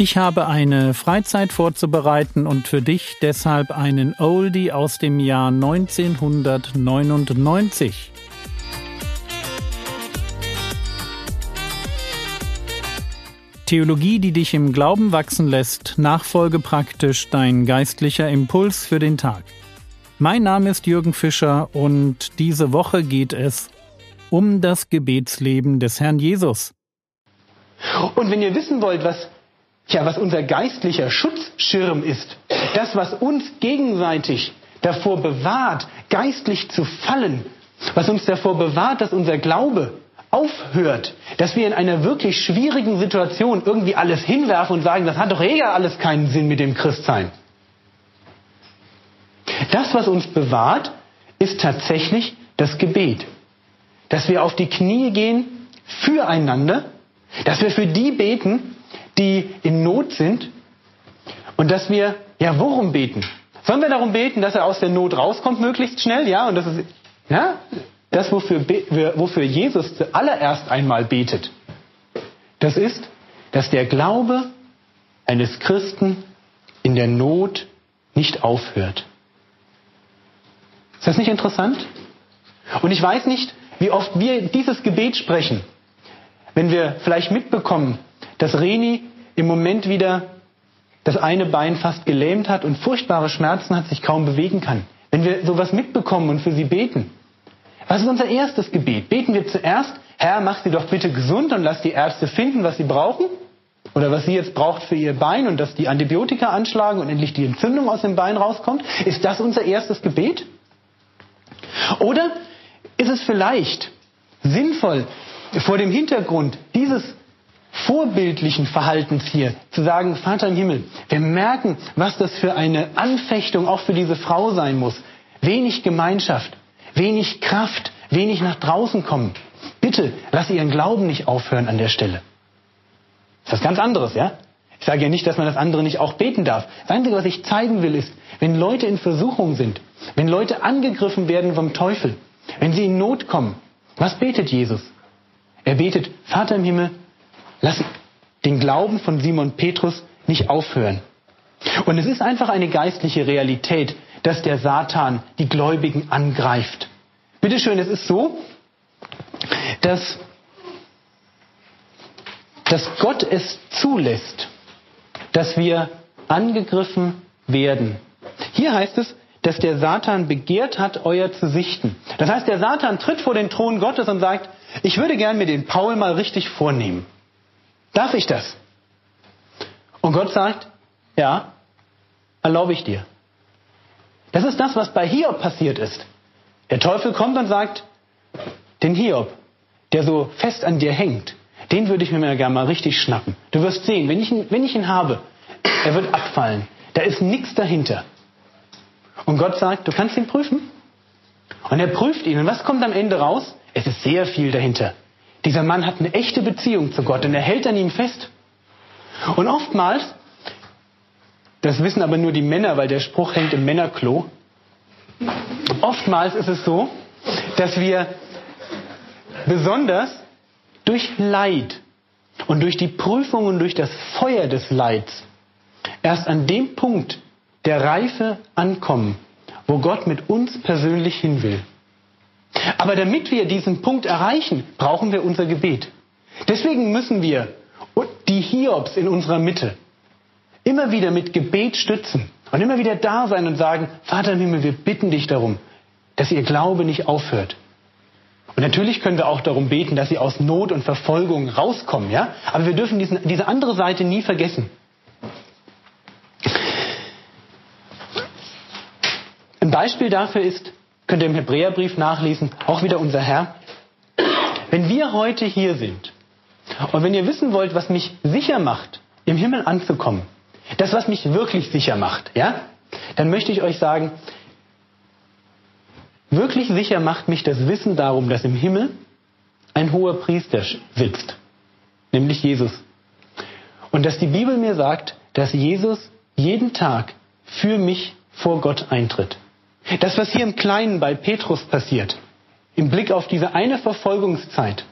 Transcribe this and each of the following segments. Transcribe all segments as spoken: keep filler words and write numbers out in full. Ich habe eine Freizeit vorzubereiten und für dich deshalb einen Oldie aus dem Jahr neunzehnhundertneunundneunzig. Theologie, die dich im Glauben wachsen lässt, nachfolge praktisch dein geistlicher Impuls für den Tag. Mein Name ist Jürgen Fischer und diese Woche geht es um das Gebetsleben des Herrn Jesus. Und wenn ihr wissen wollt, was Ja, was unser geistlicher Schutzschirm ist, das, was uns gegenseitig davor bewahrt, geistlich zu fallen, was uns davor bewahrt, dass unser Glaube aufhört, dass wir in einer wirklich schwierigen Situation irgendwie alles hinwerfen und sagen, das hat doch eh ja alles keinen Sinn mit dem Christsein. Das, was uns bewahrt, ist tatsächlich das Gebet. Dass wir auf die Knie gehen füreinander, dass wir für die beten, die in Not sind, und dass wir, ja, worum beten? Sollen wir darum beten, dass er aus der Not rauskommt, möglichst schnell, ja, und das ist, ja, das, wofür, wofür Jesus zuallererst einmal betet. Das ist, dass der Glaube eines Christen in der Not nicht aufhört. Ist das nicht interessant? Und ich weiß nicht, wie oft wir dieses Gebet sprechen, wenn wir vielleicht mitbekommen, dass Reni im Moment wieder das eine Bein fast gelähmt hat und furchtbare Schmerzen hat, sich kaum bewegen kann. Wenn wir sowas mitbekommen und für sie beten, was ist unser erstes Gebet? Beten wir zuerst, Herr, mach sie doch bitte gesund und lass die Ärzte finden, was sie brauchen oder was sie jetzt braucht für ihr Bein, und dass die Antibiotika anschlagen und endlich die Entzündung aus dem Bein rauskommt? Ist das unser erstes Gebet? Oder ist es vielleicht sinnvoll, vor dem Hintergrund dieses vorbildlichen Verhaltens hier zu sagen, Vater im Himmel, wir merken, was das für eine Anfechtung auch für diese Frau sein muss. Wenig Gemeinschaft, wenig Kraft, wenig nach draußen kommen. Bitte, lass ihren Glauben nicht aufhören an der Stelle. Das ist was ganz anderes, ja? Ich sage ja nicht, dass man das andere nicht auch beten darf. Das Einzige, was ich zeigen will, ist, wenn Leute in Versuchung sind, wenn Leute angegriffen werden vom Teufel, wenn sie in Not kommen, was betet Jesus? Er betet, Vater im Himmel, lass den Glauben von Simon Petrus nicht aufhören. Und es ist einfach eine geistliche Realität, dass der Satan die Gläubigen angreift. Bitte schön, es ist so, dass, dass Gott es zulässt, dass wir angegriffen werden. Hier heißt es, dass der Satan begehrt hat, euer zu sichten. Das heißt, der Satan tritt vor den Thron Gottes und sagt, ich würde gern mir den Paul mal richtig vornehmen. Darf ich das? Und Gott sagt, ja, erlaube ich dir. Das ist das, was bei Hiob passiert ist. Der Teufel kommt und sagt, den Hiob, der so fest an dir hängt, den würde ich mir gerne mal richtig schnappen. Du wirst sehen, wenn ich ihn, wenn ich ihn habe, er wird abfallen. Da ist nichts dahinter. Und Gott sagt, du kannst ihn prüfen. Und er prüft ihn. Und was kommt am Ende raus? Es ist sehr viel dahinter. Dieser Mann hat eine echte Beziehung zu Gott und er hält an ihm fest. Und oftmals, das wissen aber nur die Männer, weil der Spruch hängt im Männerklo, oftmals ist es so, dass wir besonders durch Leid und durch die Prüfung und durch das Feuer des Leids erst an dem Punkt der Reife ankommen, wo Gott mit uns persönlich hin will. Aber damit wir diesen Punkt erreichen, brauchen wir unser Gebet. Deswegen müssen wir die Hiobs in unserer Mitte immer wieder mit Gebet stützen und immer wieder da sein und sagen, Vater im Himmel, wir bitten dich darum, dass ihr Glaube nicht aufhört. Und natürlich können wir auch darum beten, dass sie aus Not und Verfolgung rauskommen, ja? Aber wir dürfen diesen, diese andere Seite nie vergessen. Ein Beispiel dafür ist, könnt ihr im Hebräerbrief nachlesen, auch wieder unser Herr. Wenn wir heute hier sind und wenn ihr wissen wollt, was mich sicher macht, im Himmel anzukommen, das, was mich wirklich sicher macht, ja, dann möchte ich euch sagen, wirklich sicher macht mich das Wissen darum, dass im Himmel ein hoher Priester sitzt, nämlich Jesus. Und dass die Bibel mir sagt, dass Jesus jeden Tag für mich vor Gott eintritt. Das, was hier im Kleinen bei Petrus passiert, im Blick auf diese eine Verfolgungszeit,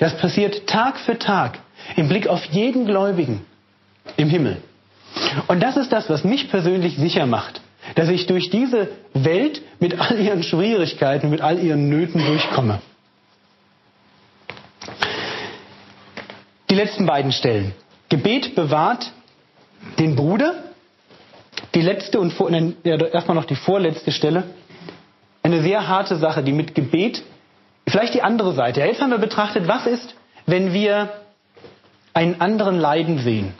das passiert Tag für Tag, im Blick auf jeden Gläubigen. im Himmel. Und das ist das, was mich persönlich sicher macht, dass ich durch diese Welt mit all ihren Schwierigkeiten, mit all ihren Nöten durchkomme. Die letzten beiden Stellen. Gebet bewahrt den Bruder. Die letzte und vor, ja, erstmal noch die vorletzte Stelle. Eine sehr harte Sache, die mit Gebet, vielleicht die andere Seite. Ja, jetzt haben wir betrachtet, was ist, wenn wir einen anderen leiden sehen.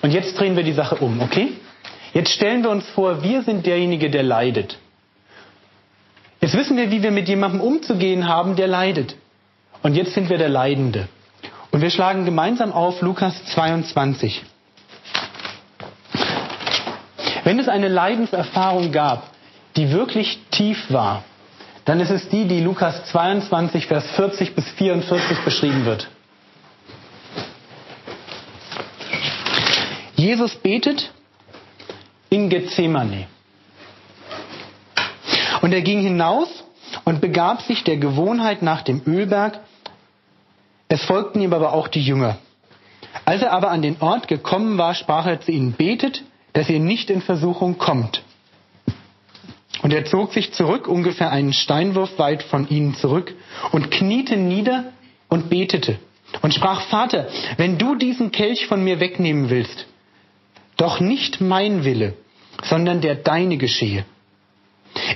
Und jetzt drehen wir die Sache um, okay? Jetzt stellen wir uns vor, wir sind derjenige, der leidet. Jetzt wissen wir, wie wir mit jemandem umzugehen haben, der leidet. Und jetzt sind wir der Leidende. Und wir schlagen gemeinsam auf Lukas zweiundzwanzig. Wenn es eine Leidenserfahrung gab, die wirklich tief war, dann ist es die, die Lukas zweiundzwanzig, Vers vierzig bis vierundvierzig beschrieben wird. Jesus betet in Gethsemane. Und er ging hinaus und begab sich der Gewohnheit nach dem Ölberg. Es folgten ihm aber auch die Jünger. Als er aber an den Ort gekommen war, sprach er zu ihnen, betet, dass ihr nicht in Versuchung kommt. Und er zog sich zurück, ungefähr einen Steinwurf weit von ihnen zurück, und kniete nieder und betete und sprach, Vater, wenn du diesen Kelch von mir wegnehmen willst, doch nicht mein Wille, sondern der deine geschehe.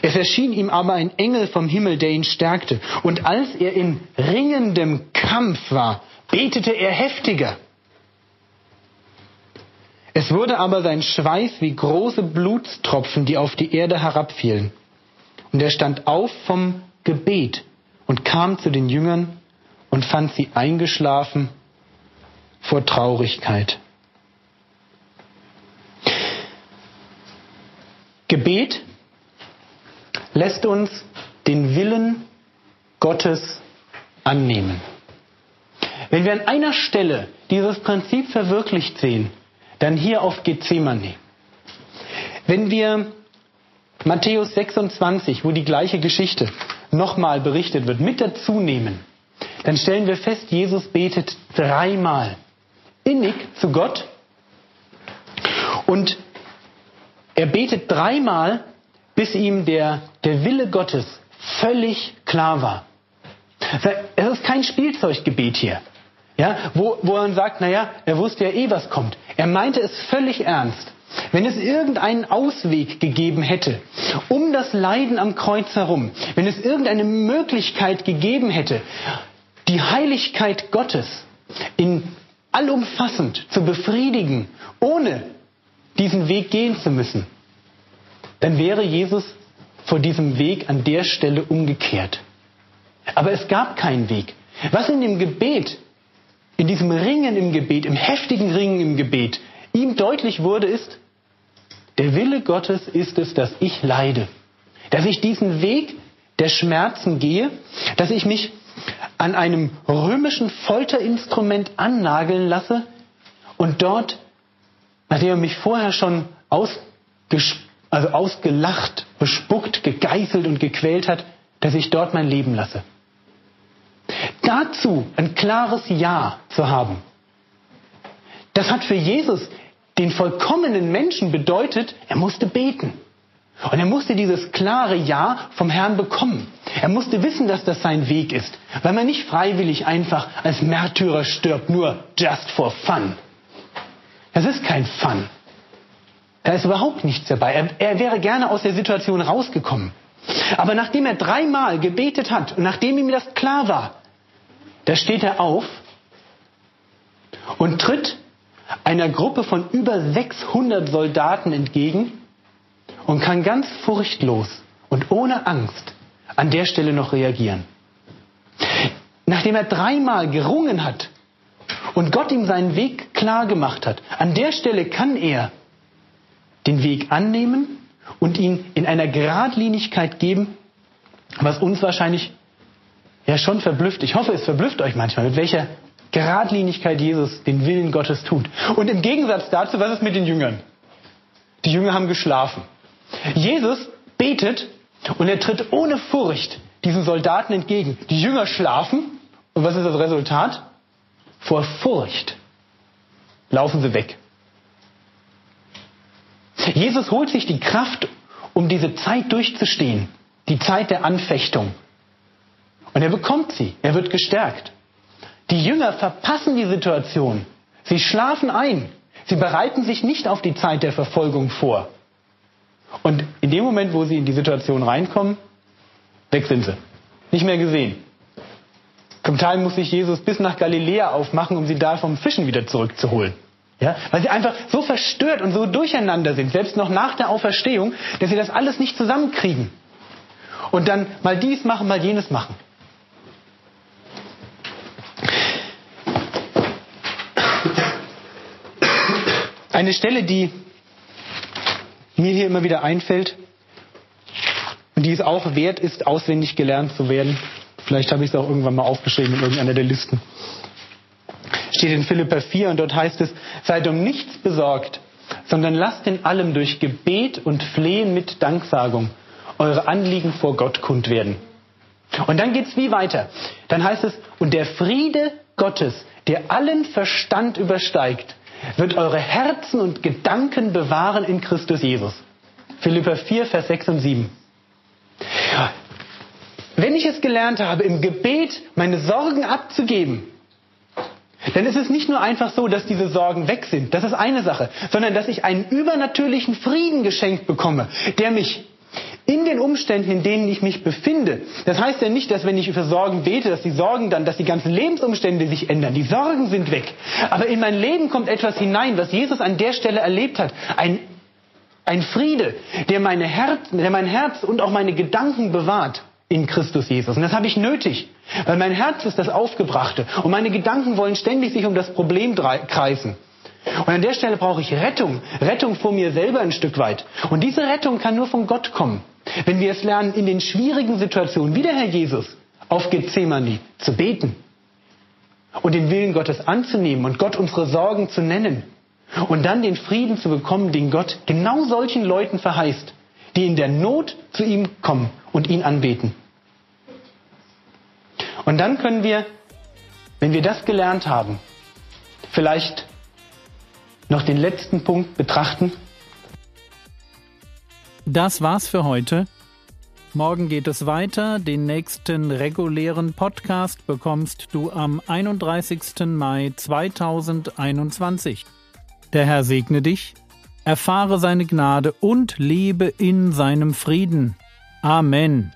Es erschien ihm aber ein Engel vom Himmel, der ihn stärkte. Und als er in ringendem Kampf war, betete er heftiger. Es wurde aber sein Schweiß wie große Blutstropfen, die auf die Erde herabfielen. Und er stand auf vom Gebet und kam zu den Jüngern und fand sie eingeschlafen vor Traurigkeit. Gebet lässt uns den Willen Gottes annehmen. Wenn wir an einer Stelle dieses Prinzip verwirklicht sehen, dann hier auf Gethsemane. Wenn wir Matthäus sechsundzwanzig, wo die gleiche Geschichte nochmal berichtet wird, mit dazu nehmen, dann stellen wir fest, Jesus betet dreimal innig zu Gott und er betet dreimal, bis ihm der, der Wille Gottes völlig klar war. Es ist kein Spielzeuggebet hier, ja, wo, wo man sagt, naja, er wusste ja eh, was kommt. Er meinte es völlig ernst. Wenn es irgendeinen Ausweg gegeben hätte, um das Leiden am Kreuz herum, wenn es irgendeine Möglichkeit gegeben hätte, die Heiligkeit Gottes in allumfassend zu befriedigen, ohne diesen Weg gehen zu müssen, dann wäre Jesus vor diesem Weg an der Stelle umgekehrt. Aber es gab keinen Weg. Was in dem Gebet, in diesem Ringen im Gebet, im heftigen Ringen im Gebet, ihm deutlich wurde, ist, der Wille Gottes ist es, dass ich leide. Dass ich diesen Weg der Schmerzen gehe, dass ich mich an einem römischen Folterinstrument annageln lasse und dort, nachdem er mich vorher schon ausgesprochen, also ausgelacht, bespuckt, gegeißelt und gequält hat, dass ich dort mein Leben lasse. Dazu ein klares Ja zu haben, das hat für Jesus, den vollkommenen Menschen, bedeutet, er musste beten. Und er musste dieses klare Ja vom Herrn bekommen. Er musste wissen, dass das sein Weg ist, weil man nicht freiwillig einfach als Märtyrer stirbt, nur just for fun. Das ist kein Fun. Da ist überhaupt nichts dabei. Er, er wäre gerne aus der Situation rausgekommen. Aber nachdem er dreimal gebetet hat und nachdem ihm das klar war, da steht er auf und tritt einer Gruppe von über sechshundert Soldaten entgegen und kann ganz furchtlos und ohne Angst an der Stelle noch reagieren. Nachdem er dreimal gerungen hat und Gott ihm seinen Weg klar gemacht hat, an der Stelle kann er den Weg annehmen und ihn in einer Geradlinigkeit geben, was uns wahrscheinlich ja schon verblüfft. Ich hoffe, es verblüfft euch manchmal, mit welcher Geradlinigkeit Jesus den Willen Gottes tut. Und im Gegensatz dazu, was ist mit den Jüngern? Die Jünger haben geschlafen. Jesus betet und er tritt ohne Furcht diesen Soldaten entgegen. Die Jünger schlafen und was ist das Resultat? Vor Furcht laufen sie weg. Jesus holt sich die Kraft, um diese Zeit durchzustehen, die Zeit der Anfechtung. Und er bekommt sie, er wird gestärkt. Die Jünger verpassen die Situation. Sie schlafen ein. Sie bereiten sich nicht auf die Zeit der Verfolgung vor. Und in dem Moment, wo sie in die Situation reinkommen, weg sind sie. Nicht mehr gesehen. Zum Teil muss sich Jesus bis nach Galiläa aufmachen, um sie da vom Fischen wieder zurückzuholen. Ja? Weil sie einfach so verstört und so durcheinander sind, selbst noch nach der Auferstehung, dass sie das alles nicht zusammenkriegen. Und dann mal dies machen, mal jenes machen. Eine Stelle, die mir hier immer wieder einfällt und die es auch wert ist, auswendig gelernt zu werden. Vielleicht habe ich es auch irgendwann mal aufgeschrieben in irgendeiner der Listen. Steht in Philipper vier und dort heißt es, seid um nichts besorgt, sondern lasst in allem durch Gebet und Flehen mit Danksagung eure Anliegen vor Gott kund werden. Und dann geht es wie weiter. Dann heißt es, und der Friede Gottes, der allen Verstand übersteigt, wird eure Herzen und Gedanken bewahren in Christus Jesus. Philipper vier, Vers sechs und sieben. Wenn ich es gelernt habe, im Gebet meine Sorgen abzugeben, dann ist es nicht nur einfach so, dass diese Sorgen weg sind, das ist eine Sache, sondern dass ich einen übernatürlichen Frieden geschenkt bekomme, der mich in den Umständen, in denen ich mich befinde. Das heißt ja nicht, dass wenn ich für Sorgen bete, dass die Sorgen dann, dass die ganzen Lebensumstände sich ändern. Die Sorgen sind weg. Aber in mein Leben kommt etwas hinein, was Jesus an der Stelle erlebt hat. Ein, ein Friede, der, meine Herz, der mein Herz und auch meine Gedanken bewahrt in Christus Jesus. Und das habe ich nötig, weil mein Herz ist das Aufgebrachte. Und meine Gedanken wollen ständig sich um das Problem kreisen. Und an der Stelle brauche ich Rettung. Rettung vor mir selber ein Stück weit. Und diese Rettung kann nur von Gott kommen. Wenn wir es lernen, in den schwierigen Situationen, wie der Herr Jesus, auf Gethsemane zu beten und den Willen Gottes anzunehmen und Gott unsere Sorgen zu nennen und dann den Frieden zu bekommen, den Gott genau solchen Leuten verheißt, die in der Not zu ihm kommen und ihn anbeten. Und dann können wir, wenn wir das gelernt haben, vielleicht noch den letzten Punkt betrachten. Das war's für heute. Morgen geht es weiter. Den nächsten regulären Podcast bekommst du am einunddreißigsten Mai zweitausendeinundzwanzig. Der Herr segne dich, erfahre seine Gnade und lebe in seinem Frieden. Amen.